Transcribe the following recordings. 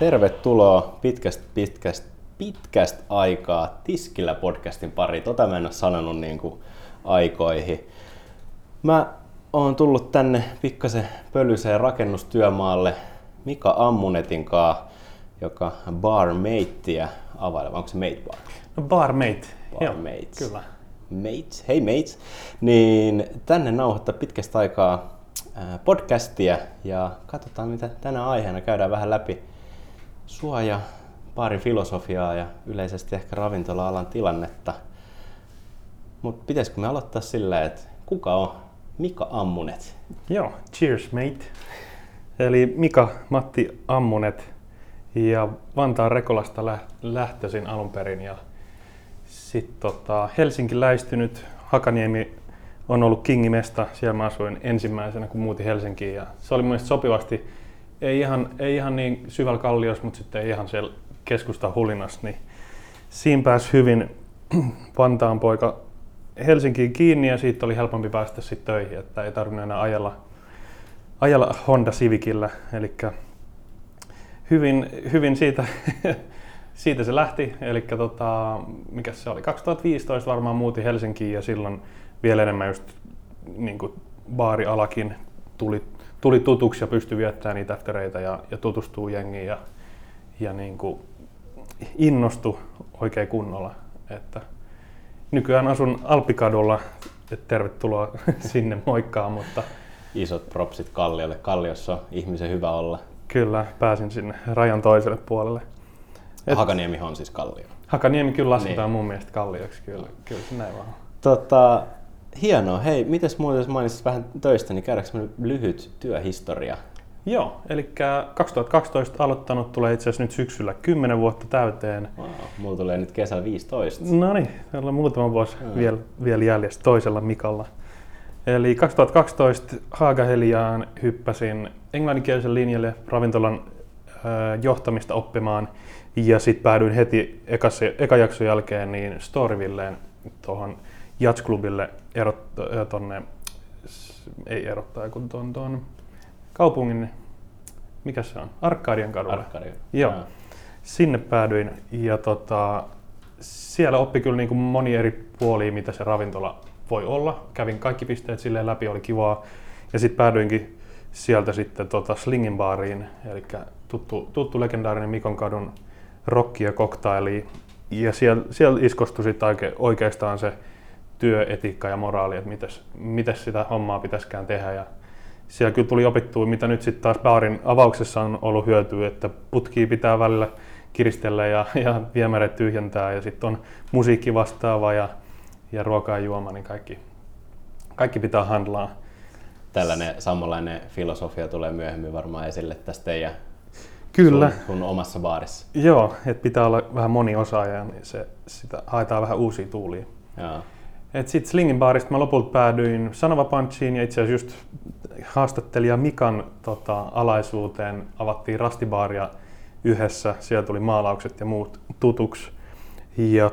Tervetuloa pitkästä aikaa Tiskillä podcastin pariin. Tota mä en ole sanonut niin kuin aikoihin. Mä oon tullut tänne pikkasen pölyseen rakennustyömaalle Mika Ammunetin kaa, joka Bar Mateä availee. Onko se Mate Bar? No Bar Mate. Bar Mate. Kyllä. Mates, hei mates. Niin tänne nauhoittaa pitkästä aikaa podcastia ja katsotaan mitä tänä aiheena käydään vähän läpi. Suoja, baarin filosofiaa ja yleisesti ehkä ravintola-alan tilannetta. Mutta pitäisikö me aloittaa sillä, että kuka on Mika Ammunet? Joo, cheers mate. Eli Mika Matti Ammunet ja Vantaan Rekolasta lähtöisin alun perin ja sitten helsinkiläistynyt. Hakaniemi on ollut kingimesta, siellä mä asuin ensimmäisenä kun muutin Helsinkiin ja se oli mun mielestä sopivasti. Ei ihan niin syvällä Kalliossa, mutta sitten ihan siellä keskustan hulinassa, niin siinä pääsi hyvin Vantaan poika Helsinkiin kiinni ja siitä oli helpompi päästä sitten töihin, että ei tarvinnut enää ajella Honda Civicillä, eli hyvin siitä se lähti, eli mikä se oli, 2015 varmaan muutin Helsinkiin ja silloin vielä enemmän just niin kuin baarialakin tuli tutuksi ja pystyi viettämään niitä aftereita ja tutustuu jengiin ja niin kuin innostui oikein kunnolla. Että nykyään asun Alppikadulla, että tervetuloa sinne moikkaan. Mutta isot propsit Kalliolle. Kalliossa on ihmisen hyvä olla. Kyllä, pääsin sinne rajan toiselle puolelle. Hakaniemi on siis Kallio. Hakaniemi kyllä lasketaan niin. Mun mielestä Kallioksi. Kyllä se näin vaan. Hienoa. Hei, mitäs muuten mainitsit vähän töistä, niin käydäänkö me lyhyt työhistoria? Joo, eli 2012 aloittanut, tulee itse asiassa nyt syksyllä 10 vuotta täyteen. Wow, mulla tulee nyt kesällä 15. No niin, ollaan muutama vuosi vielä jäljessä toisella Mikalla. Eli 2012 Haagaheliaan hyppäsin englanninkielisen linjalle ravintolan johtamista oppimaan. Ja sitten päädyin heti ekan jakson jälkeen niin Storyvilleen tuohon Jatch Clubille tuon kaupungin, mikä se on? Arkadian kadulle. Joo. Sinne päädyin ja siellä oppi kyllä niin kuin moni eri puolia, mitä se ravintola voi olla. Kävin kaikki pisteet silleen läpi, oli kivaa. Ja sitten päädyinkin sieltä sitten Slingin baariin, eli tuttu legendaarinen Mikon kadun rokki ja koktailia. Ja siellä iskostui sitten oikeastaan se työetiikka ja moraali, että miten sitä hommaa pitäisikään tehdä. Ja siellä kyllä tuli opittua, mitä nyt sitten taas baarin avauksessa on ollut hyötyä, että putkia pitää välillä kiristellä ja viemäreet tyhjentää ja sitten on musiikki vastaava ja ruoka ja juoma, niin kaikki pitää handlaa. Tällainen samanlainen filosofia tulee myöhemmin varmaan esille tästä teidän kyllä. Sun omassa baarissa. Joo, että pitää olla vähän moniosaaja, niin sitä haetaan vähän uusia tuulia. Joo. Sitten Slingin baarista mä lopulta päädyin Sanova Punchiin ja itse asiassa just haastattelija Mikan alaisuuteen avattiin rastibaaria yhdessä. Siellä tuli maalaukset ja muut tutuksi. Ja,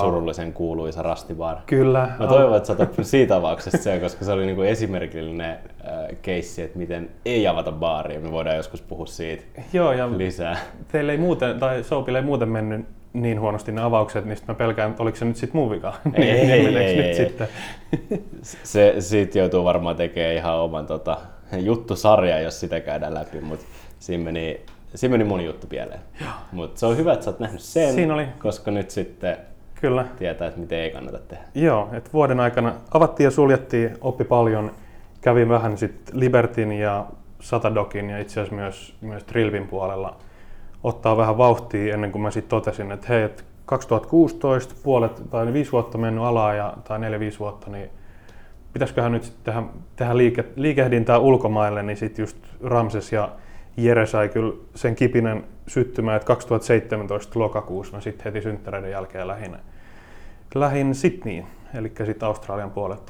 surullisen kuuluisa rastibaari. Kyllä. Mä toivon, että sä otat siitä avauksesta sen, koska se oli niinku esimerkillinen keissi, että miten ei avata baaria. Me voidaan joskus puhua siitä lisää. Teille ei muuten, tai Soapille ei muuten mennyt niin huonosti ne avaukset, niin mä pelkään, että oliko se nyt sit mun vika? Ei. Se siitä joutuu varmaan tekemään ihan oman juttusarjan, jos sitä käydään läpi, mutta siinä meni mun juttu pieleen. Mutta se on hyvä, että sä oot nähnyt sen, koska nyt sitten kyllä. Tietää, että miten ei kannata tehdä. Joo, että vuoden aikana avattiin ja suljettiin, oppi paljon. Kävin vähän sitten Libertin ja Satadokin ja itse asiassa myös Trilvin puolella. Ottaa vähän vauhtia ennen kuin mä sitten totesin, että hei, 2016 tai 5 vuotta mennyt alaa tai 4-5 vuotta, niin pitäisiköhän nyt sitten tehdä liikehdintää ulkomaille, niin sitten just Ramses ja Jere sai kyllä sen kipinen syttymään, että 2017 lokakuussa mä sitten heti synttäreiden jälkeen lähin Sydneyin, eli sitten Australian puolelle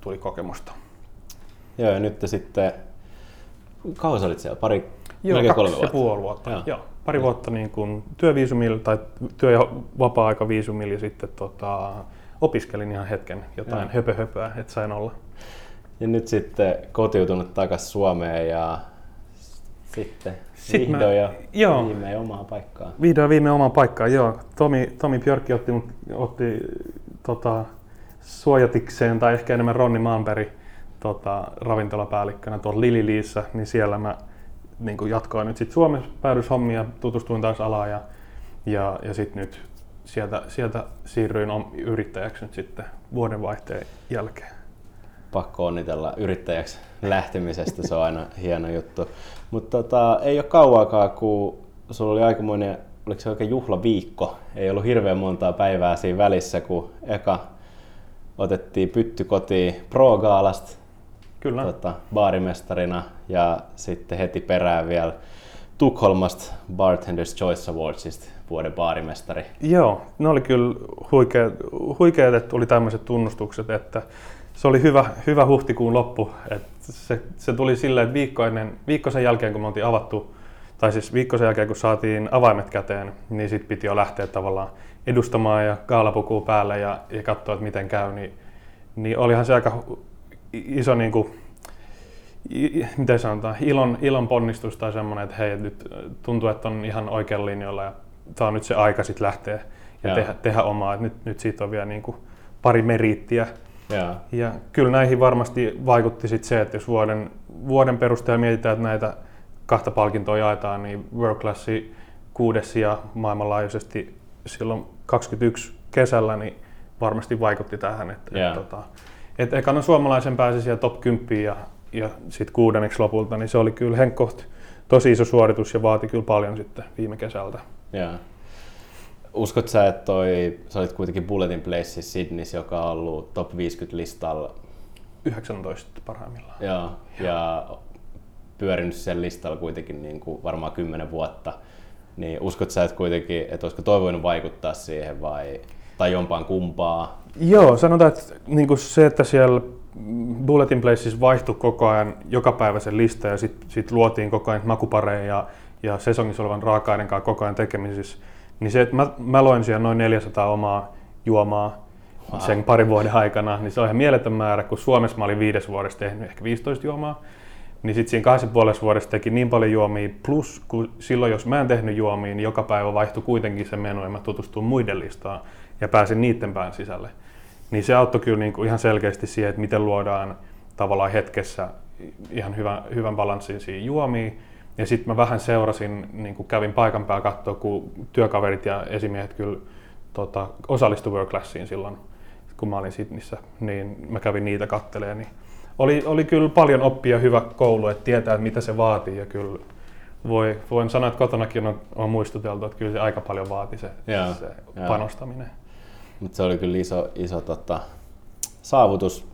tuli kokemusta. Joo, ja nyt sitten, kauan sä olit siellä? Melkein 2,5 vuotta. Joo. Pari vuotta niin kuin työviisumilla tai työ- ja vapaa-aikaviisumilla ja sitten opiskelin ihan hetken jotain höpöhöpöä, että sain olla. Ja nyt sitten kotiutunut takaisin Suomeen ja sitten. Vihdoin viimein omaan paikkaan. Vihdoin viimein omaan paikkaan, joo. Tomi Björkki otti suojatikseen, tai ehkä enemmän Ronni Manberg ravintolapäällikkönä tuolla Lililiissä, niin siellä mä niin jatkoin nyt sitten Suomessa päädyshommia, tutustuin taas alaan ja sitten nyt sieltä siirryin yrittäjäksi nyt sitten vuodenvaihteen jälkeen. Pakko onnitella yrittäjäksi lähtemisestä, se on aina hieno juttu. Mutta ei ole kauaakaan, kun sulla oli aikamoinen, oliko se oikein juhlaviikko, ei ollut hirveän montaa päivää siinä välissä, kun eka otettiin pytty kotiin Progalasta baarimestarina ja sitten heti perään vielä Tukholmasta Bartenders Choice Awardsista vuoden baarimestari. Joo, ne oli kyllä huikeat, että oli tämmöiset tunnustukset, että se oli hyvä huhtikuun loppu. Et se tuli silleen, että viikko sen jälkeen kun me oltiin avattu, tai siis viikko sen jälkeen kun saatiin avaimet käteen, niin sit piti jo lähteä tavallaan edustamaan ja gaalapukua päälle ja katsoa, että miten käy, niin olihan se aika iso niin kuin, miten sanotaan, ilon ponnistus tai semmoinen, että hei, nyt tuntuu, että on ihan oikealla linjoilla ja tää on nyt se aika sit lähteä ja tehdä omaa, että nyt siitä on vielä niin kuin pari meriittiä. Ja kyllä näihin varmasti vaikutti sit se, että jos vuoden perusteella mietitään, että näitä kahta palkintoa jaetaan, niin World Class 6. ja maailmanlaajuisesti silloin 21 kesällä niin varmasti vaikutti tähän, että et ekana suomalaisen pääsi siellä top 10 ja sitten 6. lopulta, niin se oli kyllä henkkoht tosi iso suoritus ja vaati kyllä paljon sitten viime kesältä. Yeah. Uskot sä, että sä olit kuitenkin Bulletin Place Sydneyssä, joka on ollut top 50 listalla? 19 parhaimmillaan. Joo, ja pyörinyt sen listalla kuitenkin niin kuin varmaan 10 vuotta. Niin uskot sä, että kuitenkin, että olisiko toivonut vaikuttaa siihen tai jompaan kumpaa? Joo, sanotaan, että niin kuin se, että siellä Bulletin Places vaihtui koko ajan joka päivä sen lista ja sit luotiin koko ajan makupareja ja sesongissa olevan raaka-aineen kanssa koko ajan tekemisissä. Niin se, että mä loin siellä noin 400 omaa juomaa sen parin vuoden aikana, niin se on ihan mieletön määrä, kun Suomessa mä olin 5 vuodessa tehnyt ehkä 15 juomaa. Niin sitten siinä 2,5 vuodessa teki niin paljon juomia, plus kun silloin jos mä en tehnyt juomia, niin joka päivä vaihtui kuitenkin se menu ja mä tutustuin muiden listaan ja pääsin niiden pään sisälle. Niin se auttoi kyllä niin kuin ihan selkeästi siihen, että miten luodaan tavallaan hetkessä ihan hyvän balanssin siihen juomiin. Ja sitten mä vähän seurasin, niin kun kävin paikan päällä katsoa, kun työkaverit ja esimiehet kyllä osallistui World Classiin silloin, kun mä olin Sydneyssä, niin mä kävin niitä kattelemaan. Niin oli kyllä paljon oppia, hyvä koulu, että tietää, että mitä se vaatii. Ja kyllä voin sanoa, että kotonakin on muistuteltu, että kyllä se aika paljon vaati se panostaminen. Mutta se oli kyllä iso saavutus,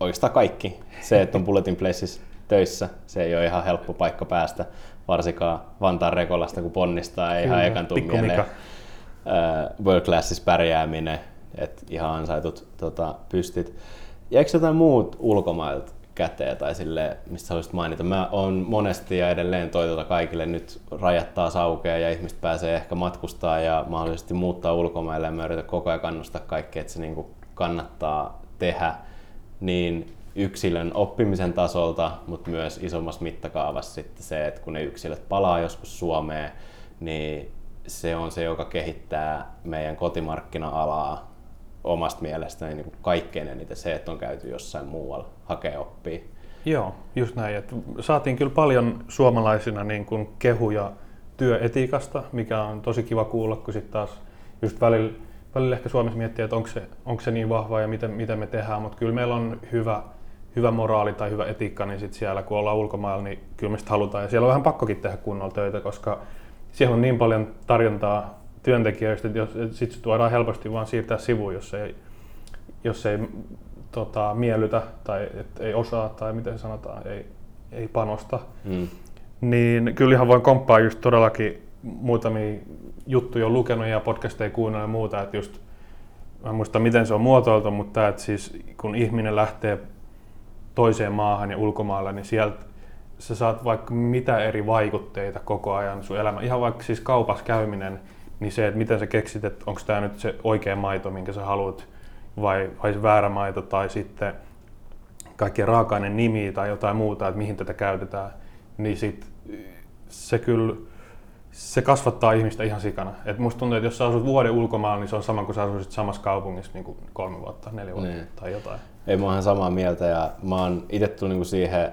oikeastaan kaikki, se, että on Bulletin Places töissä. Se ei ole ihan helppo paikka päästä, varsinkaan Vantaan Rekolasta, kun ponnistaa, ei ihan ekan tuu mieleen. World Classissa pärjääminen, että ihan ansaitut pystit. Jäikö jotain muut ulkomailta käteen tai silleen, mistä haluaisit mainita? Mä oon monesti ja edelleen toitota kaikille, nyt rajat taas aukeaa ja ihmiset pääsee ehkä matkustaa ja mahdollisesti muuttaa ulkomaille. Mä yritän koko ajan kannustaa kaikkea, että se niinku kannattaa tehdä. Niin yksilön oppimisen tasolta, mutta myös isommassa mittakaavassa sitten se, että kun ne yksilöt palaa joskus Suomeen, niin se on se, joka kehittää meidän kotimarkkina-alaa omasta mielestäni niin kaikkein eniten se, että on käyty jossain muualla hakea oppia. Joo, just näin. Että saatiin kyllä paljon suomalaisina niin kuin kehuja työetiikasta, mikä on tosi kiva kuulla, kun sitten taas just välillä ehkä Suomessa miettii, että onko se niin vahvaa ja miten me tehdään, mutta kyllä meillä on hyvä moraali tai hyvä etiikka, niin sit siellä kun ollaan ulkomailla, niin kyllä me sitä halutaan. Ja siellä on vähän pakkokin tehdä kunnolla töitä, koska siellä on niin paljon tarjontaa työntekijöistä, että sitten se voidaan helposti vaan siirtää sivuun, jos ei miellytä tai ei osaa tai miten sanotaan, ei panosta. Mm. Niin kyllä ihan voin komppaa just todellakin muutamia juttuja on lukenut ja podcasteja kuunnellut ja muuta, että just mä en muista miten se on muotoiltu, mutta että siis kun ihminen lähtee toiseen maahan ja ulkomailla, niin sieltä sä saat vaikka mitä eri vaikutteita koko ajan sun elämä. Ihan vaikka siis kaupassa käyminen, niin se, että miten sä keksit, että onko tää nyt se oikea maito, minkä sä haluat, vai se väärä maito, tai sitten kaikkien raaka-aineen nimi tai jotain muuta, että mihin tätä käytetään. niin sit se kyllä se kasvattaa ihmistä ihan sikana. Et musta tuntuu, että jos sä asut vuoden ulkomailla, niin se on sama kuin sä asuisit samassa kaupungissa niin 3 vuotta, 4 vuotta niin. Tai jotain. Ei, mä oon ihan samaa mieltä ja mä oon itse tullut niin siihen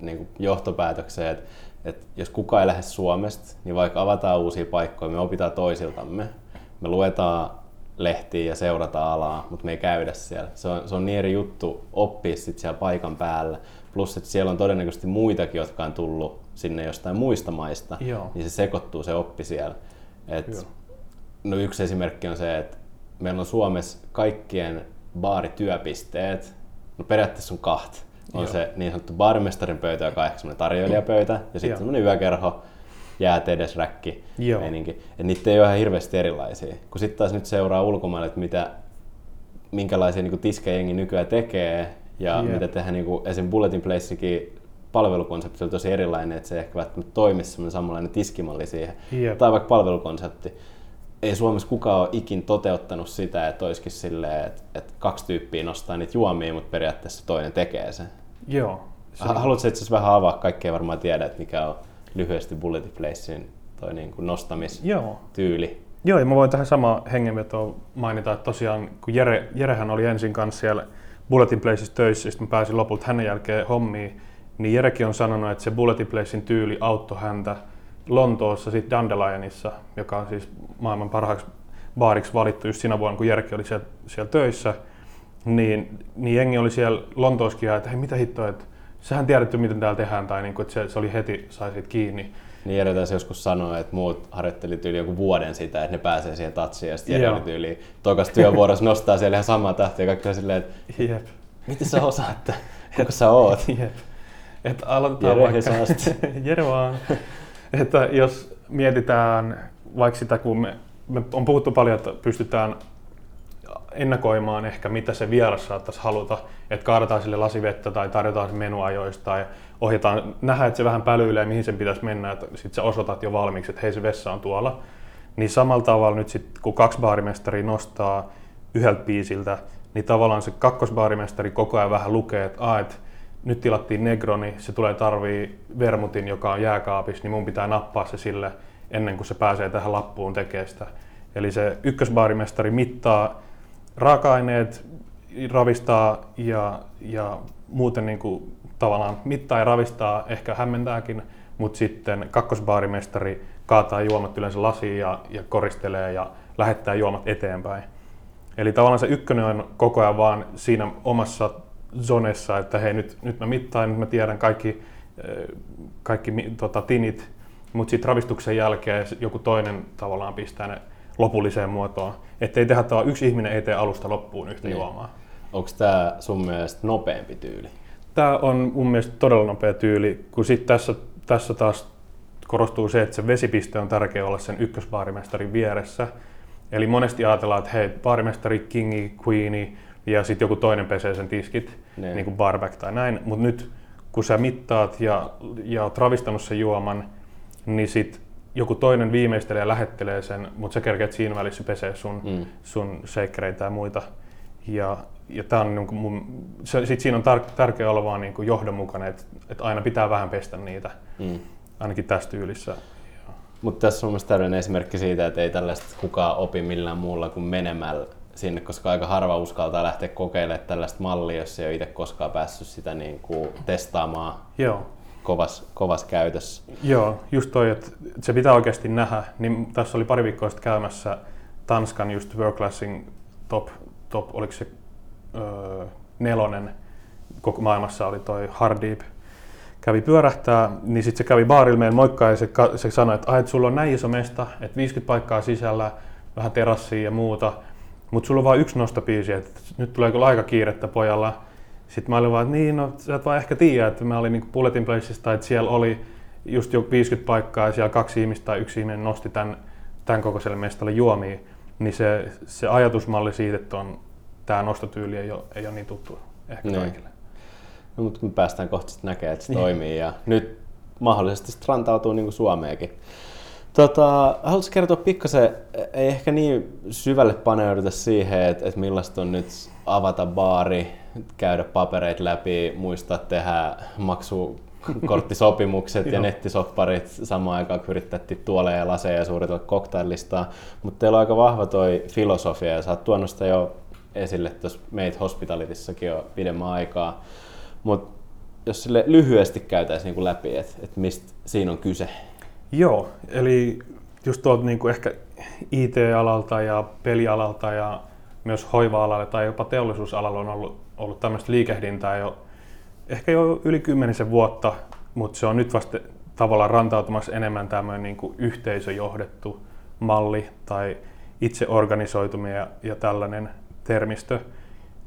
niin johtopäätökseen, että jos kukaan ei lähde Suomesta, niin vaikka avataan uusia paikkoja, me opitaan toisiltamme. Me luetaan lehtiä ja seurataan alaa, mutta me ei käydä siellä. Se on niin eri juttu oppia sit siellä paikan päällä. Plus, että siellä on todennäköisesti muitakin, jotka on tullut sinne jostain muista maista, joo. Niin se sekoittuu se oppi siellä. Et, no yksi esimerkki on se, että meillä on Suomessa kaikkien baarityöpisteet, no periaatteessa on 2. On joo. Se niin sanottu baarimestarin pöytä, joka on ehkä semmoinen tarjoilijapöytä, ja sitten semmoinen yökerho, jäätedesräkki meininki. Et niitä ei ole ihan hirveästi erilaisia. Kun sitten taas nyt seuraa ulkomaille, että minkälaisia niinku tiskäjengi nykyään tekee, ja mitä tehdään, niinku, esim. Bulletin Placekin palvelukonsepti oli tosi erilainen, että se ehkä välttämättä toimisi semmoinen samanlainen tiskimalli siihen. Jep. Tai vaikka palvelukonsepti. Ei Suomessa kukaan ole ikin toteuttanut sitä, että olisikin silleen, että 2 tyyppiä nostaa niitä juomia, mutta periaatteessa toinen tekee sen. Joo. Se haluatko itse asiassa vähän avaa? Kaikki ei varmaan tiedä, että mikä on lyhyesti Bulletin Placein toi niin kuin nostamistyyli. Joo, ja mä voin tähän samaan hengenvetoon mainita, että tosiaan kun Jerehän oli ensin kanssa siellä Bulletin Placeissa töissä, sitten mä pääsin lopulta hänen jälkeen hommiin, niin Jerekin on sanonut, että se Bulletin Placein tyyli auttoi häntä Lontoossa, sit Dandelionissa, joka on siis maailman parhaaksi baariksi valittu just siinä vuonna, kun Jerki oli siellä töissä, niin jengi oli siellä Lontoossakin, että hei, mitä hittoa, että sähän tiedät jo, miten täällä tehdään, tai niin kuin, että se oli heti, sai siitä kiinni. Niin Jere taisi joskus sanoa, että muut harjoitteli tyyli joku vuoden sitä, että ne pääsee siihen tatsiin, ja sitten Jere oli tyyliin tokaisessa työvuorossa nostaa siellä ihan samaa tahtia, ja kaikki on silleen, että jep. Miten sä osaat, kuka sä oot? Jep. Että aloitetaan Jere vaikka. Jere vaan. Että jos mietitään vaikka sitä, kun me on puhuttu paljon, että pystytään ennakoimaan ehkä, mitä se vieras saattaisi haluta, että kaadataan sille lasivettä tai tarjotaan se menuajoista tai ohjataan, nähdään, että se vähän pälyilee, mihin sen pitäisi mennä, että sitten sä osoitat jo valmiiksi, että hei, se vessa on tuolla. Niin samalla tavalla nyt sitten, kun 2 baarimestaria nostaa yhdeltä biisiltä, niin tavallaan se 2. baarimestari koko ajan vähän lukee, että nyt tilattiin Negroni, se tulee tarvii vermutin, joka on jääkaapissa, niin mun pitää nappaa se sille ennen kuin se pääsee tähän lappuun tekemään sitä. Eli se 1. baarimestari mittaa raaka-aineet, ravistaa ja muuten niin kuin tavallaan mittaa ja ravistaa, ehkä hämmentääkin, mutta sitten 2. baarimestari kaataa juomat yleensä lasiin ja koristelee ja lähettää juomat eteenpäin. Eli tavallaan se 1 on koko ajan vaan siinä omassa zonessa, että hei, nyt mä mittaan, nyt mä tiedän kaikki tinit, mutta sitten ravistuksen jälkeen joku toinen tavallaan pistää ne lopulliseen muotoon. Ettei tehdä tavallaan, yksi ihminen ei tee alusta loppuun yhtä juomaa. Onko tämä sun mielestä nopeampi tyyli? Tämä on mun mielestä todella nopea tyyli, kun sitten tässä taas korostuu se, että se vesipiste on tärkeä olla sen 1. baarimestarin vieressä. Eli monesti ajatellaan, että hei, baarimestari, kingi, queeni, ja sitten joku toinen pesee sen tiskit, niin kuin barback tai näin. Mutta nyt kun sä mittaat ja oot ravistanut sen juoman, niin sit joku toinen viimeistelee ja lähettelee sen, mutta sä kerkeet siinä välissä pesee sun shakereita ja muita. Ja tää on niinku sit siinä on tärkeää olla vaan niinku johdonmukainen, että aina pitää vähän pestä niitä, ainakin tässä tyylissä. Mutta tässä on mun mielestä täydellinen esimerkki siitä, että ei tällaista kukaan opi millään muulla kuin menemällä sinne, koska aika harva uskaltaa lähteä kokeilemaan tällaista mallia, jos ei ole itse koskaan päässyt sitä niin kuin testaamaan kovas käytössä. Joo, just toi, että se pitää oikeasti nähdä. Niin tässä oli pari viikkoa sitten käymässä Tanskan just World Classin top oliko se 4, koko maailmassa oli toi Hardip. Kävi pyörähtää, niin sitten se kävi baarilla meillä moikkaa ja se sanoi, että sulla on näin iso mesta, että 50 paikkaa sisällä, vähän terassia ja muuta. Mutta sulla on vaan 1 nostobiisi, että nyt tulee kyllä aika kiirettä pojalla. Sitten mä olin vaan, että sä et vaan ehkä tiedä, että mä olin niinku Bulletin Placeista, että siellä oli just jo 50 paikkaa ja siellä 2 ihmistä tai 1 ihminen nosti tämän kokoiselle mestalle juomia. Niin se ajatusmalli siitä, että tämä nostotyyli ei ole niin tuttu ehkä kaikille. No, mutta me päästään kohta näkemään, että se toimii ja nyt mahdollisesti strantautuu niin kuin Suomeenkin. Haluatko kertoa pikkasen, ei ehkä niin syvälle paneuduta siihen, että millaista on nyt avata baari, käydä papereita läpi, muistaa tehdä maksu korttisopimukset ja nettisopparit samaan aikaan, kun yritettiin tuoleja ja laseja ja suunnitella cocktaillistaa. Mutta teillä on aika vahva toi filosofia ja sä oot tuonut sitä jo esille tuossa Mate Hospitalitissakin jo pidemmän aikaa. Mut jos sille lyhyesti käytäisiin niinku läpi, että mistä siinä on kyse? Joo, eli just tuolta niinku ehkä IT-alalta ja pelialalta ja myös hoiva-alalle tai jopa teollisuusalalla on ollut tämmöistä liikehdintää jo ehkä jo yli 10 vuotta, mutta se on nyt vasta tavallaan rantautumassa enemmän tämmöinen niinku yhteisöjohdettu malli tai itseorganisoituminen ja tällainen termistö,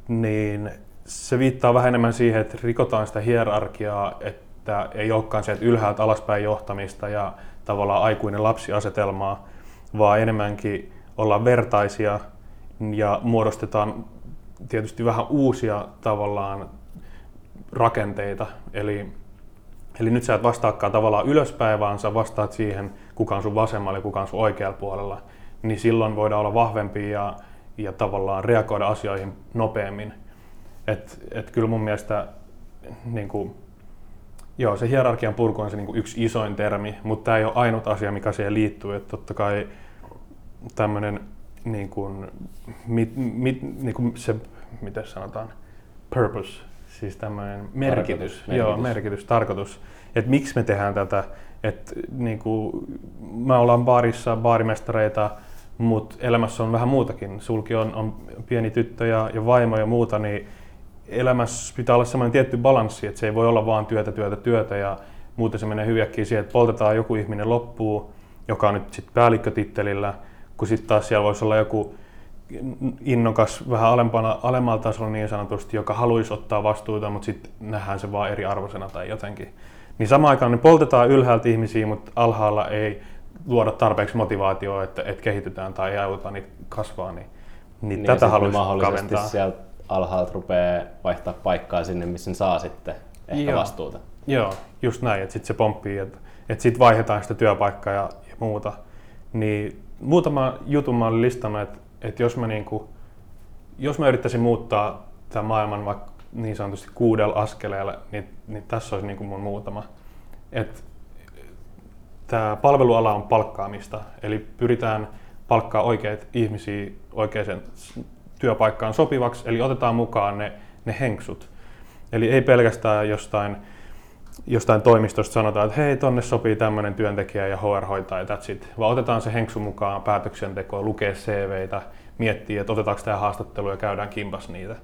niin se viittaa vähän enemmän siihen, että rikotaan sitä hierarkiaa, että ei olekaan se, että ylhäältä alaspäin johtamista ja tavallaan aikuinen lapsiasetelmaa, vaan enemmänkin ollaan vertaisia ja muodostetaan tietysti vähän uusia tavallaan rakenteita. Eli nyt sä et vastaakaan tavallaan ylöspäin, vaan sä vastaat siihen, kuka on sun vasemmalla ja kuka on sun oikealla puolella. Niin silloin voidaan olla vahvempia ja tavallaan reagoida asioihin nopeammin. Et kyllä mun mielestä niin kuin, joo, se hierarkian purku on se niin kuin yksi isoin termi, mutta tämä ei ole ainut asia, mikä siihen liittyy. Et totta kai tämmöinen, miten sanotaan, purpose, siis tämmöinen merkitys, tarkoitus, että miksi me tehdään tätä. Et, niin kuin, mä ollaan baarissa, baarimestareita, mutta elämässä on vähän muutakin. Sulki on pieni tyttö ja vaimo ja muuta, niin elämässä pitää olla semmoinen tietty balanssi, että se ei voi olla vaan työtä ja muuten se menee hyvinkin siihen, että poltetaan joku ihminen loppuun, joka on nyt sitten päällikkötittelillä, kun sitten taas siellä voisi olla joku innokas vähän alemmalla tasolla niin sanotusti, joka haluaisi ottaa vastuuta, mutta sitten nähdään se vaan eriarvoisena tai jotenkin. Niin samaan aikaan ne poltetaan ylhäältä ihmisiä, mutta alhaalla ei luoda tarpeeksi motivaatiota, että kehitytään tai ei auta niitä kasvaa, niin tätä haluaisi kaventaa. Sieltä alhaalta rupeaa vaihtaa paikkaa sinne, missä saa sitten ehkä vastuuta. Joo, just näin, että sitten se pomppii, että sitten vaihdetaan sitä työpaikkaa ja muuta. Niin muutama jutun mä olin listannut, että jos mä yrittäisin muuttaa tämän maailman vaikka niin sanotusti 5 askeleella, niin tässä olisi niin kuin mun muutama. Tämä palveluala on palkkaamista, eli pyritään palkkaa oikeat ihmisiä oikeaan työpaikkaan sopivaksi, eli otetaan mukaan ne henksut. Eli ei pelkästään jostain toimistosta sanotaan, että hei, tonne sopii tämmöinen työntekijä ja HR hoitaa ja that's it, vaan otetaan se henksu mukaan päätöksentekoon, lukee CV:tä, miettii, että otetaanko tämä haastattelu ja käydään kimpas niitä.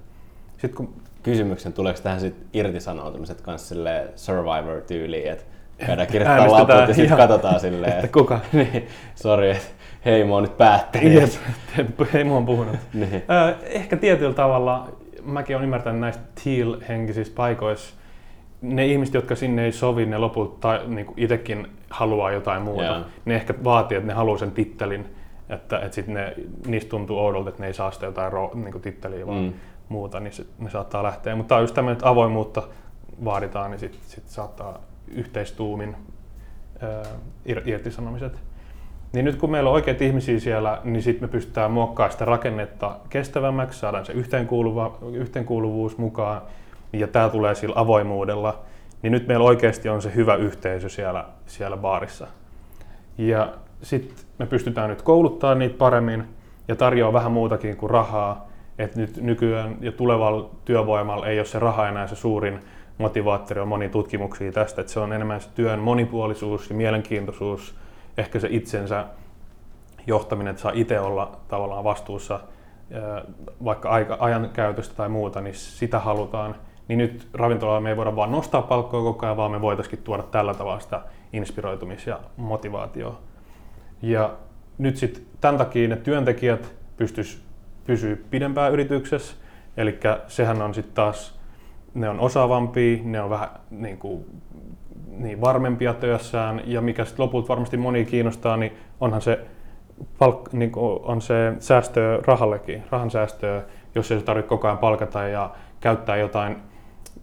Sitten kun kysymyksen, tuleeko tähän sitten irtisanoutumiset kanssa silleen Survivor-tyyliin, että käydään kirjoittamaan laput ja sitten katsotaan silleen, että kuka? Niin, sori, hei, mä oon nyt päättänyt. Hei, mä oon puhunut. Niin. Ehkä tietyllä tavalla, mäkin olen ymmärtänyt näistä teal-henkisissä paikoissa, ne ihmiset, jotka sinne ei sovi, ne lopulta niin itsekin haluaa jotain muuta. Yeah. Ne ehkä vaatii, että ne haluaa sen tittelin, että sit niistä tuntuu oudolta, että ne ei saa sitä jotain niin titteliä vaan muuta, niin ne saattaa lähteä. Mutta tämä on just tämmöinen, että avoimuutta vaaditaan, niin sit saattaa yhteistuumin irtisanomiset. Niin nyt kun meillä on oikeat ihmisiä siellä, niin sitten me pystytään muokkaamaan sitä rakennetta kestävämmäksi, saadaan se yhteenkuuluvuus mukaan, ja tämä tulee sillä avoimuudella, niin nyt meillä oikeasti on se hyvä yhteisö siellä baarissa. Ja sitten me pystytään nyt kouluttamaan niitä paremmin ja tarjoaa vähän muutakin kuin rahaa, että nyt nykyään ja tulevalla työvoimalla ei ole se raha enää se suurin motivaattori, on monia tutkimuksia tästä, että se on enemmän se työn monipuolisuus ja mielenkiintoisuus, ehkä se itsensä johtaminen, että saa itse olla tavallaan vastuussa vaikka ajan käytöstä tai muuta, niin sitä halutaan. Niin nyt ravintolalla me ei voida vaan nostaa palkkoa koko ajan, vaan me voitaisiin tuoda tällä tavalla sitä inspiroitumis- ja motivaatioa. Ja nyt sitten tämän takia ne työntekijät pysyä pidempään yrityksessä, eli sehän on sitten taas, ne on osaavampia, ne on vähän niin varmempia työssään, ja mikä sitten lopulta varmasti monia kiinnostaa, niin onhan se on se säästöä rahallekin, rahan säästöä, jos ei tarvitse koko ajan palkata ja käyttää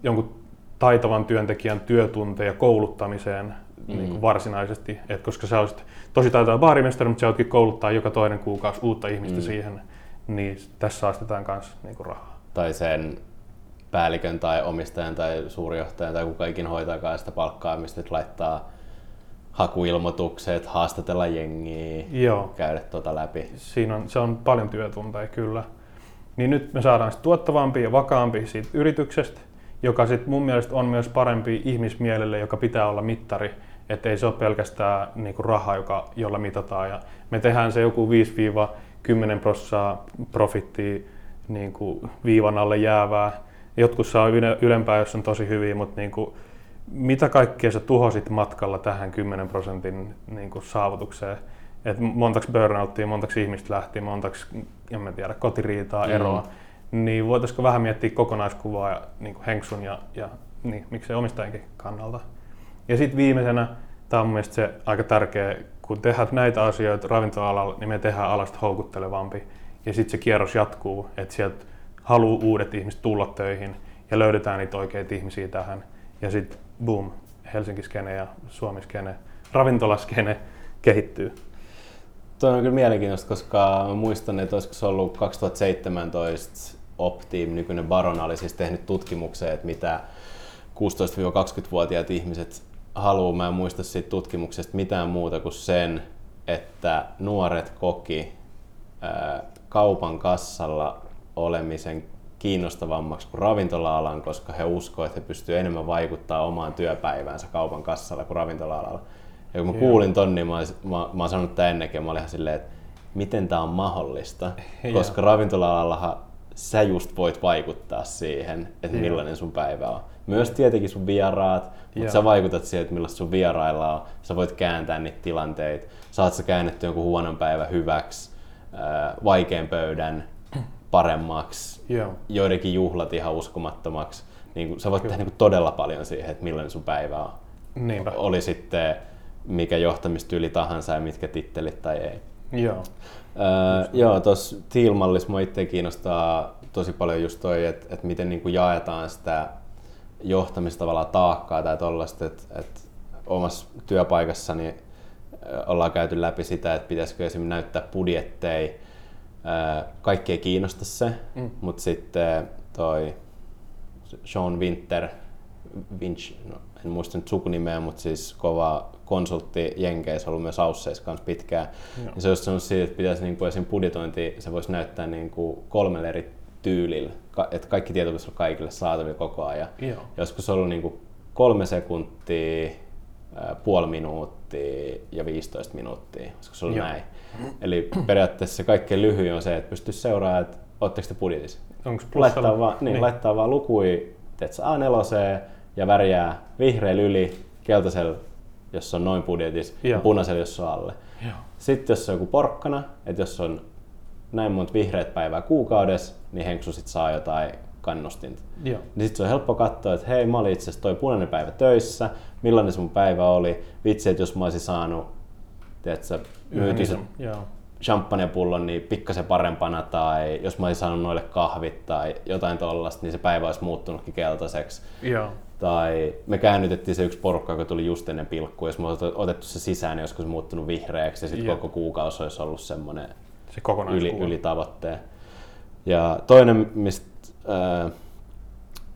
jonkun taitavan työntekijän työtunteja kouluttamiseen niin varsinaisesti. Et koska sä olisit tosi taitava baarimestari, mutta sä ootkin kouluttaa joka toinen kuukausi uutta ihmistä siihen, niin tässä säästetään myös niin rahaa. Tai sen päällikön tai omistajan tai suurjohtajan tai kuka ikin hoitaakaan sitä palkkaamista, että laittaa hakuilmoitukset, haastatella jengiä, joo, käydä tuota läpi. Siinä on, se on paljon työtunteja kyllä. Niin nyt me saadaan tuottavampia ja vakaampia siitä yrityksestä, joka sit mun mielestä on myös parempi ihmismielelle, joka pitää olla mittari. Että ei se ole pelkästään niinku raha, jolla mitataan. Ja me tehdään se joku 5-10% profittia niinku viivan alle jäävää. Jotkut saa ylempää, jos on tosi hyviä, mutta niinku, mitä kaikkea sä tuhosit matkalla tähän 10% niinku saavutukseen? Et montaks burnouttia, montaks ihmistä lähti, montaks en mä tiedä, kotiriitaa, eroa. Niin voitaisiko vähän miettiä kokonaiskuvaa ja niinku henksun ja niin, miksei omistajankin kannalta. Ja sitten viimeisenä, tämä on mielestäni se aika tärkeä, kun tehdään näitä asioita ravintola-alalla, niin me tehdään alasta houkuttelevampi. Ja sitten se kierros jatkuu, että sieltä haluaa uudet ihmiset tulla töihin ja löydetään niitä oikeita ihmisiä tähän. Ja sitten boom, Helsinki-skene ja Suomi-skene, ravintolaskene kehittyy. Tuo on kyllä mielenkiintoista, koska muistan, että olisiko se ollut 2017 Optim, nykyinen Barona, oli siis tehnyt tutkimukseen, että mitä 16-20-vuotiaat ihmiset haluaa. Mä en muista siitä tutkimuksesta mitään muuta kuin sen, että nuoret koki kaupan kassalla olemisen kiinnostavammaksi kuin ravintola-alan, koska he uskoivat, että he pystyvät enemmän vaikuttamaan omaan työpäiväänsä kaupan kassalla kuin ravintola-alalla. Ja kun mä kuulin ton, niin mä oon sanonut tämän ennenkin, ja mä olin ihan silleen, että miten tää on mahdollista, koska ravintola-alallahan sä just voit vaikuttaa siihen, että millainen sun päivä on. Myös tietenkin sun vieraat, mutta sä vaikutat siihen, että millaista sun vierailla on. Sä voit kääntää niitä tilanteita. Saat sä käännetty jonkun huonon päivän hyväksi, vaikean pöydän paremmaksi, joidenkin juhlat ihan uskomattomaksi. Niin sä voit tehdä niin todella paljon siihen, että millainen sun päivä on. Niinpä. Oli sitten mikä johtamistyyli tahansa ja mitkä tittelit tai ei. Joo, tuossa Thiel-mallissa mua itse kiinnostaa tosi paljon just toi, että et miten niinku jaetaan sitä johtamista tavallaan taakkaa tai tollaista, että et omassa työpaikassani ollaan käyty läpi sitä, että pitäisikö esimerkiksi näyttää budjetteja. Kaikki ei kiinnosta se, mutta sitten toi Sean Winch, no, en muista nyt sukunimeä, mutta siis kova konsultti jenkeissä, ollut myös Ausseissa kanssa pitkään. Ja se olisi sanonut siitä, että pitäisi niin kuin esim. Budjetointi, se voisi näyttää niin kuin 3 eri tyylillä, että kaikki tieto olisi ollut kaikille saatavilla koko ajan. Joskus ollut niin kuin 3 sekuntia, 0,5 minuuttia ja 15 minuuttia, joskus ollut näin. Eli periaatteessa se kaikkein lyhyin on se, että pystyy seuraamaan, että ootteko te budjetissa. Laittaa vaan lukuja, teet sä A4 ja värjää vihreällä yli, keltaisella, jos on noin budjetissa, ja punaisella, jos on alle. Sitten jos on joku porkkana, että jos on näin monta vihreät päivää kuukaudessa, niin henksu sit saa jotain kannustinta. Niin sitten se on helppo katsoa, että hei, mä olin itse asiassa toi punainen päivä töissä, millainen se mun päivä oli, vitsi, että jos mä olisin saanut, tiedätkö, myytisen champagnepullon niin pikkasen parempana, tai jos mä olisin saanut noille kahvit tai jotain tollaista, niin se päivä olisi muuttunutkin keltaiseksi. Tai me käännytettiin se yksi porukka, joka tuli just ennen pilkkua, jos me olisi otettu se sisään, niin olisiko se muuttunut vihreäksi ja sitten koko kuukausi olisi ollut semmoinen se ylitavoitteen. Ja toinen, mistä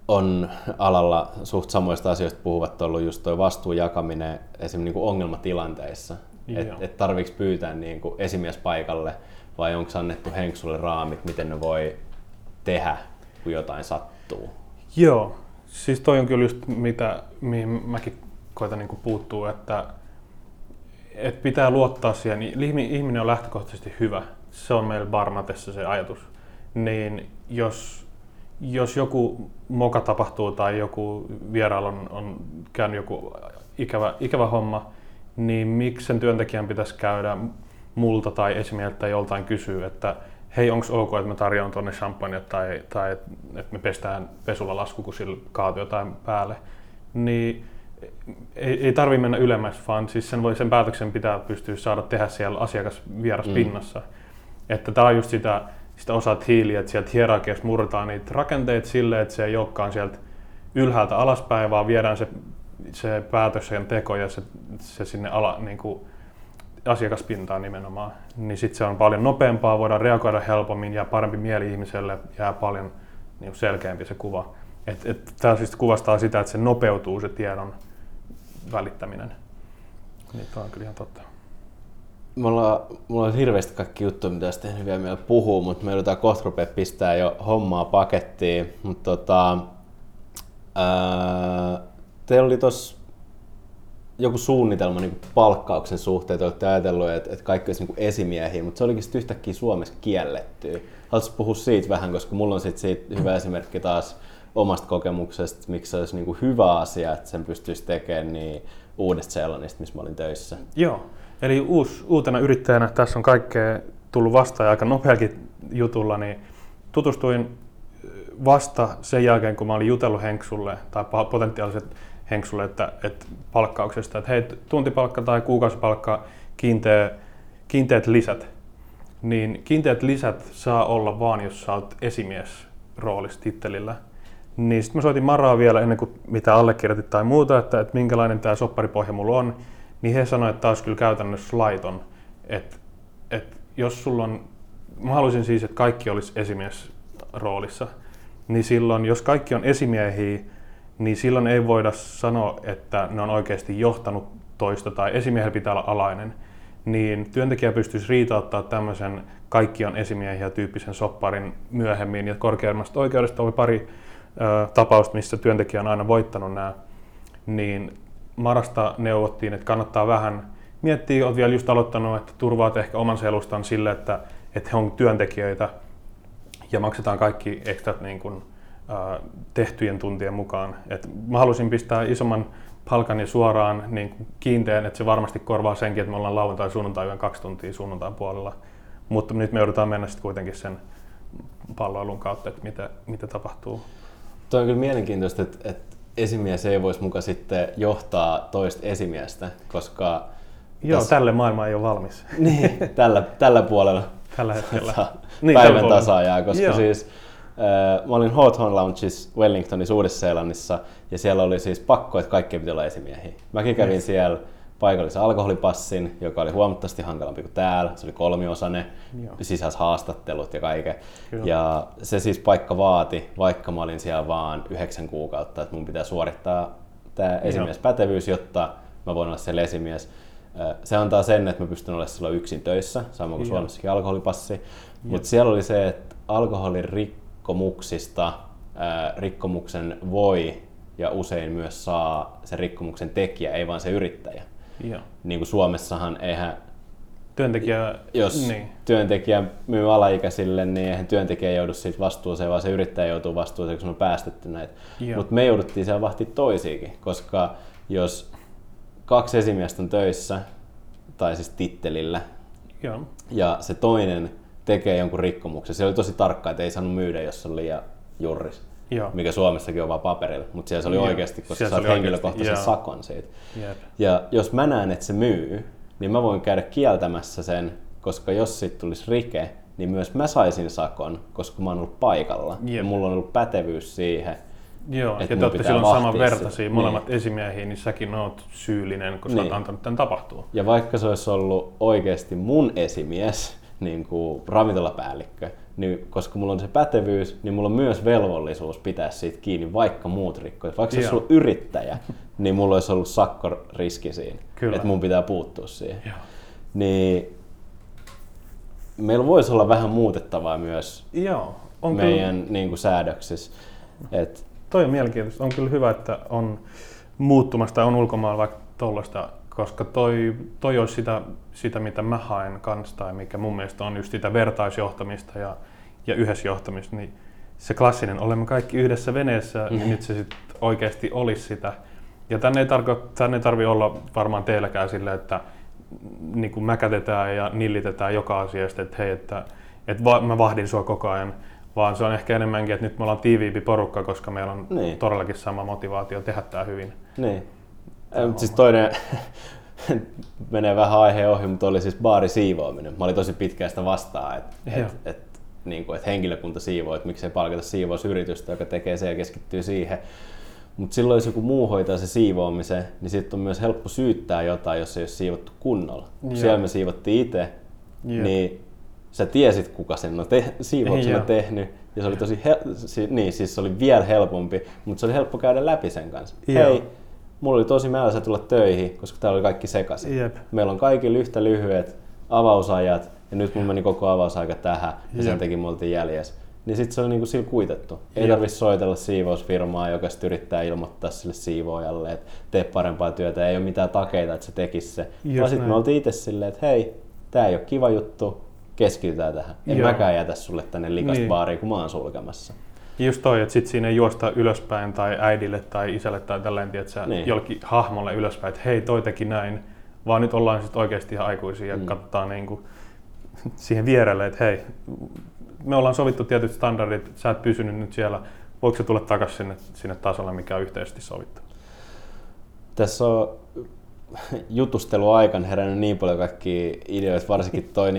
on alalla suht samoista asioista puhuvat, on ollut just tuo vastuun jakaminen esimerkiksi niin kuin ongelmatilanteissa. Että tarviiko pyytää niin kuin esimies paikalle vai onko annettu henksulle raamit, miten ne voi tehdä, kun jotain sattuu? Siis toi on kyllä just mihin mäkin koitan niinku puuttua, että pitää luottaa siihen. Ihminen on lähtökohtaisesti hyvä. Se on meillä Bar Matessa se ajatus. Niin jos joku moka tapahtuu tai joku vierailla on käynyt joku ikävä homma, niin miksi sen työntekijän pitäisi käydä multa tai esimieheltä joltain kysyä, että hei, onko ok, että mä tarjoan tuonne champagnea tai että me pestään pesulla lasku, kun sillä kaatui jotain päälle. Niin ei tarvii mennä ylemmäs, vaan siis sen päätöksen pitää pystyä saada tehdä siellä asiakasvieras pinnassa. Että tää on just sitä osaa hiiliä, että sieltä hierarkiasta murretaan niitä rakenteita silleen, että se ei olekaan sieltä ylhäältä alaspäin, vaan viedään se päätös ja teko ja se sinne niinku asiakaspintaan nimenomaan, niin sitten se on paljon nopeampaa, voidaan reagoida helpommin ja parempi mieli ihmiselle, jää paljon selkeämpi se kuva. Tämä siis kuvastaa sitä, että se nopeutuu se tiedon välittäminen. Niin, tämä on kyllä ihan totta. Mulla on hirveästi kaikki juttuja, mitä sitten hyvää meillä puhuu, mutta me yritetään kohta rupea pistää jo hommaa pakettiin. Mutta teillä oli tuossa joku suunnitelma niin palkkauksen suhteen, te olette ajatellut, että kaikki olisi niin esimiehiä, mutta se olikin sitten yhtäkkiä Suomessa kiellettyä. Haluaisitko puhua siitä vähän, koska mulla on sitten siitä hyvä esimerkki taas omasta kokemuksesta, miksi se olisi niin hyvä asia, että sen pystyisi tekemään niin Uudesta-Seelannista, missä mä olin töissä. Joo. Eli uutena yrittäjänä tässä on kaikkea tullut vastaan ja aika nopeakin jutulla, niin tutustuin vasta sen jälkeen, kun mä olin jutellut Henksulle tai potentiaaliset Henksulle että palkkauksesta, että hei, tuntipalkka tai kuukausipalkka, kiinteät lisät. Niin kiinteät lisät saa olla vaan, jos sä oot esimiesroolissa tittelillä. Niin sitten mä soitin Maraa vielä ennen kuin mitä allekirjoitit tai muuta, että minkälainen tämä sopparipohja mulla on. Niin he sanoivat, että tämä olisi kyllä käytännössä laiton, että jos sulla on, mä haluaisin siis, että kaikki olisi esimiesroolissa, niin silloin, jos kaikki on esimiehiä, niin silloin ei voida sanoa, että ne on oikeasti johtanut toista tai esimiehellä pitää olla alainen, niin työntekijä pystyisi riitauttaa tämmöisen kaikki on esimiehiä -tyyppisen sopparin myöhemmin, ja korkeimmasta oikeudesta oli pari tapausta, missä työntekijä on aina voittanut nämä, niin Marasta neuvottiin, että kannattaa vähän miettiä, olet vielä just aloittanut, että turvaat ehkä oman selustan sille, että he on työntekijöitä ja maksetaan kaikki ekstrat niin kuin, tehtyjen tuntien mukaan. Et mä halusin pistää isomman palkani suoraan niin kuin kiinteän, että se varmasti korvaa senkin, että me ollaan lauantai-sunnuntai-yön 2 tuntia sunnuntain puolella. Mutta nyt me joudutaan mennä sitten kuitenkin sen palloilun kautta, että mitä tapahtuu. Tuo on kyllä mielenkiintoista, että esimies ei voisi muka sitten johtaa toista esimiestä, koska... Joo, tälle maailma ei ole valmis. Niin, tällä puolella. Tällä hetkellä. Päivän tasaajaa, koska joo. Siis mä olin Hawthorne Loungeissa Wellingtonissa Uudessa-Seelannissa ja siellä oli siis pakko, että kaikki piti olla esimiehiä. Mäkin kävin siellä paikallisen alkoholipassin, joka oli huomattavasti hankalampi kuin täällä. Se oli 3-osainen, sisäis haastattelut ja kaiken. Kyllä. Ja se siis paikka vaati, vaikka mä olin siellä vaan 9 kuukautta, että mun pitää suorittaa tämä esimiespätevyys, jotta mä voin olla siellä esimies. Se antaa sen, että mä pystyn olemaan silloin yksin töissä, samoin kuin Suomessakin alkoholipassi. Mutta siellä oli se, että alkoholin rikkomuksen voi ja usein myös saa sen rikkomuksen tekijä, ei vaan se yrittäjä. Joo. Niin kuin Suomessahan eihän työntekijä, jos työntekijä myy alaikäisille, niin eihän työntekijä joudu siitä vastuuseen, vaan se yrittäjä joutuu vastuuseen, kun me on päästetty näitä. Mutta me jouduttiin siellä vahtia toisiakin, koska jos 2 esimiestä on töissä, tai siis tittelillä, ja se toinen tekee jonkun rikkomuksen, se oli tosi tarkka, että ei saanut myydä, jos se on liian jurris. Joo. Mikä Suomessakin on vaan paperilla, mutta siellä se oli oikeasti, koska saat henkilökohtaisen sakon siitä. Jep. Ja jos mä näen, että se myy, niin mä voin käydä kieltämässä sen, koska jos siitä tulisi rike, niin myös mä saisin sakon, koska mä oon ollut paikalla. Jep. Ja mulla on ollut pätevyys siihen, joo, että ja te olette silloin samanvertaisia molemmat esimiehiä, niin säkin oot syyllinen, kun sä oot antanut tämän tapahtua. Ja vaikka se olisi ollut oikeasti mun esimies, niin kuin ravintolapäällikkö, niin, koska mulla on se pätevyys, niin mulla on myös velvollisuus pitää siitä kiinni, vaikka muut rikkoivat. Vaikka se olisi ollut yrittäjä, niin mulla olisi ollut sakkoriski siinä, että mun pitää puuttua siihen. Niin, meillä voisi olla vähän muutettavaa myös meidän niin kuin, säädöksissä. Et, toi on mielenkiintoista. On kyllä hyvä, että on muuttumassa tai on ulkomailla vaikka tollaista, koska toi olisi sitä, mitä mä haen kanssa tai mikä mun mielestä on just sitä vertaisjohtamista ja yhdessä johtamista, niin se klassinen, olemme kaikki yhdessä veneessä, niin nyt se sitten oikeasti olisi sitä. Ja tänne ei tarvitse olla varmaan teilläkään sillä, että niin kuin mäkätetään ja nillitetään joka asiasta, että hei, että mä vahdin sua koko ajan, vaan se on ehkä enemmänkin, että nyt me ollaan tiiviimpi porukka, koska meillä on todellakin sama motivaatio tehdä tämä hyvin. Niin. Siis toinen menee vähän aiheen ohi, mutta oli siis baari siivoaminen. Mä olin tosi pitkään sitä vastaan, että henkilökunta siivoo, että miksei palkata siivousyritystä, joka tekee se ja keskittyy siihen. Mutta silloin jos joku muu hoitaa se siivoamisen, niin sitten on myös helppo syyttää jotain, jos ei ole siivottu kunnolla. Kun siellä me siivottiin itse, niin sä tiesit kuka sen on siivouksen tehnyt Ja se oli tosi siis se oli vielä helpompi, mutta se oli helppo käydä läpi sen kanssa. Joo. Hei, mulla oli tosi määrässä tulla töihin, koska täällä oli kaikki sekaisin. Jep. Meillä on kaikilla yhtä lyhyet avausajat ja nyt mun meni koko avausaika tähän ja sen takia me oltiin jäljessä. Niin sit se oli niinku sillä kuitettu. Ei tarvitse soitella siivousfirmaa, joka sit yrittää ilmoittaa sille siivoojalle, että tee parempaa työtä, ei ole mitään takeita, että se tekisi se. Vaan sit me oltiin itse silleen, että hei, tää ei oo kiva juttu, keskitytään tähän. En mäkään jätä sulle tänne likasta baariin, kun mä oon sulkemassa. Just toi, että sit siinä ei juosta ylöspäin tai äidille tai isälle tai tälleen, että sä jollekin hahmolle ylöspäin, että hei, toi teki näin. Vaan nyt ollaan sit oikeesti ihan aikuisia ja kattaa niinku siihen vierelle, että hei, me ollaan sovittu tietyt standardit, sä et pysynyt nyt siellä. Voiko se tulla takaisin sinne tasolle, mikä on yhteisesti sovittu? Tässä on jutusteluaikaan herännyt niin paljon kaikkia ideoita, varsinkin toi,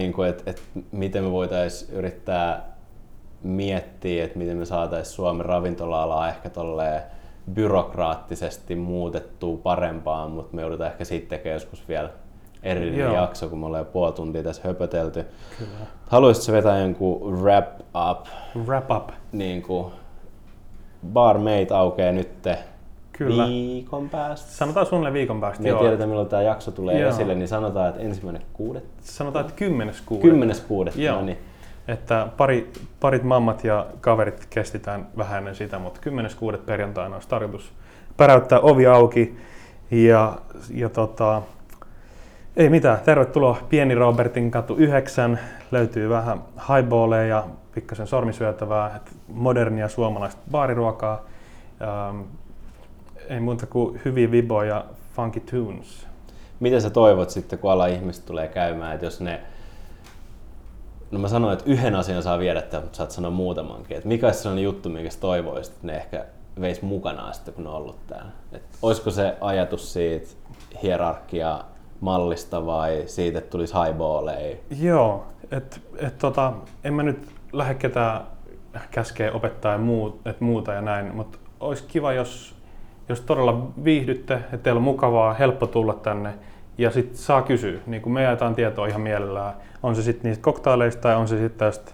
että miten me voitaisiin yrittää miettiä, että miten me saataisiin Suomen ravintola-alaa ehkä tolleen byrokraattisesti muutettua parempaan, mutta me joudutaan ehkä siitä tekemään joskus vielä erillinen jakso, kun me ollaan jo puoli tuntia tässä höpötelty. Haluaisitko vetää jonkun wrap up? Niin kuin Bar Mate aukeaa nyt viikon päästä. Sanotaan suunnilleen viikon päästä. Me ei tiedetä milloin tämä jakso tulee esille, niin sanotaan, että 1.6. Sanotaan, että 10.6. 10.6. Joo. No niin. Että parit mammat ja kaverit kestitään vähän ennen sitä, mutta 10.6. perjantaina olisi tarkoitus päräyttää ovi auki ja ei mitään, tervetuloa Pieni Robertin katu 9. Löytyy vähän highballeja ja pikkasen sormisyötävää, modernia suomalaista baariruokaa. Ei muuta kuin hyviä viboja ja funky tunes. Miten sä toivot sitten, kun ala ihmiset tulee käymään, että jos ne... No mä sanoin, että yhden asian saa viedä, mutta saat sanoa muutamankin. Et mikä olisi sellainen juttu, minkä sä toivoisit, että ne ehkä veis mukanaan sitten, kun ne on ollut täällä? Et olisiko se ajatus siitä hierarkiaa mallista vai siitä, että tulisi highballeja? Joo, että en mä nyt lähde ketään käskeä opettaa ja muuta ja näin, mutta olisi kiva, jos todella viihdytte, että teillä on mukavaa, helppo tulla tänne ja sitten saa kysyä. Niin me jaetaan tietoa ihan mielellään, on se sitten niistä koktaileista tai on se sitten tästä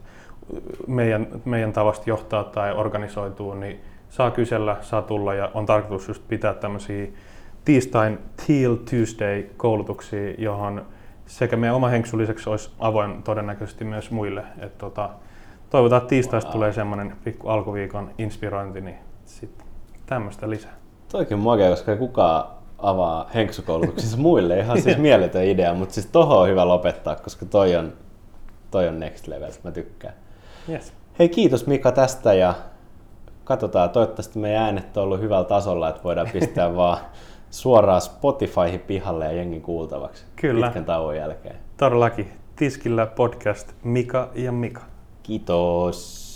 meidän tavasta johtaa tai organisoituu, niin saa kysellä, saa tulla ja on tarkoitus just pitää tämmöisiä tiistain Teal Tuesday-koulutuksia, johon sekä meidän oma henksun lisäksi olisi avoin todennäköisesti myös muille. Et toivotaan, että tiistaista tulee semmoinen pikku alkuviikon inspirointi, niin sitten tämmöistä lisää. Toikin makea, koska ei kukaan avaa henksukoulutuksissa muille. Ihan siis mieletön idea, mutta siis tohon on hyvä lopettaa, koska toi on next level, mä tykkään. Yes. Hei, kiitos Mika tästä ja katsotaan, toivottavasti meidän äänet on ollut hyvällä tasolla, että voidaan pistää vaan suoraan Spotifyhin pihalle ja jengin kuultavaksi. Kyllä. Pitkän tauon jälkeen. Todellakin. Tiskillä podcast Mika ja Mika. Kiitos.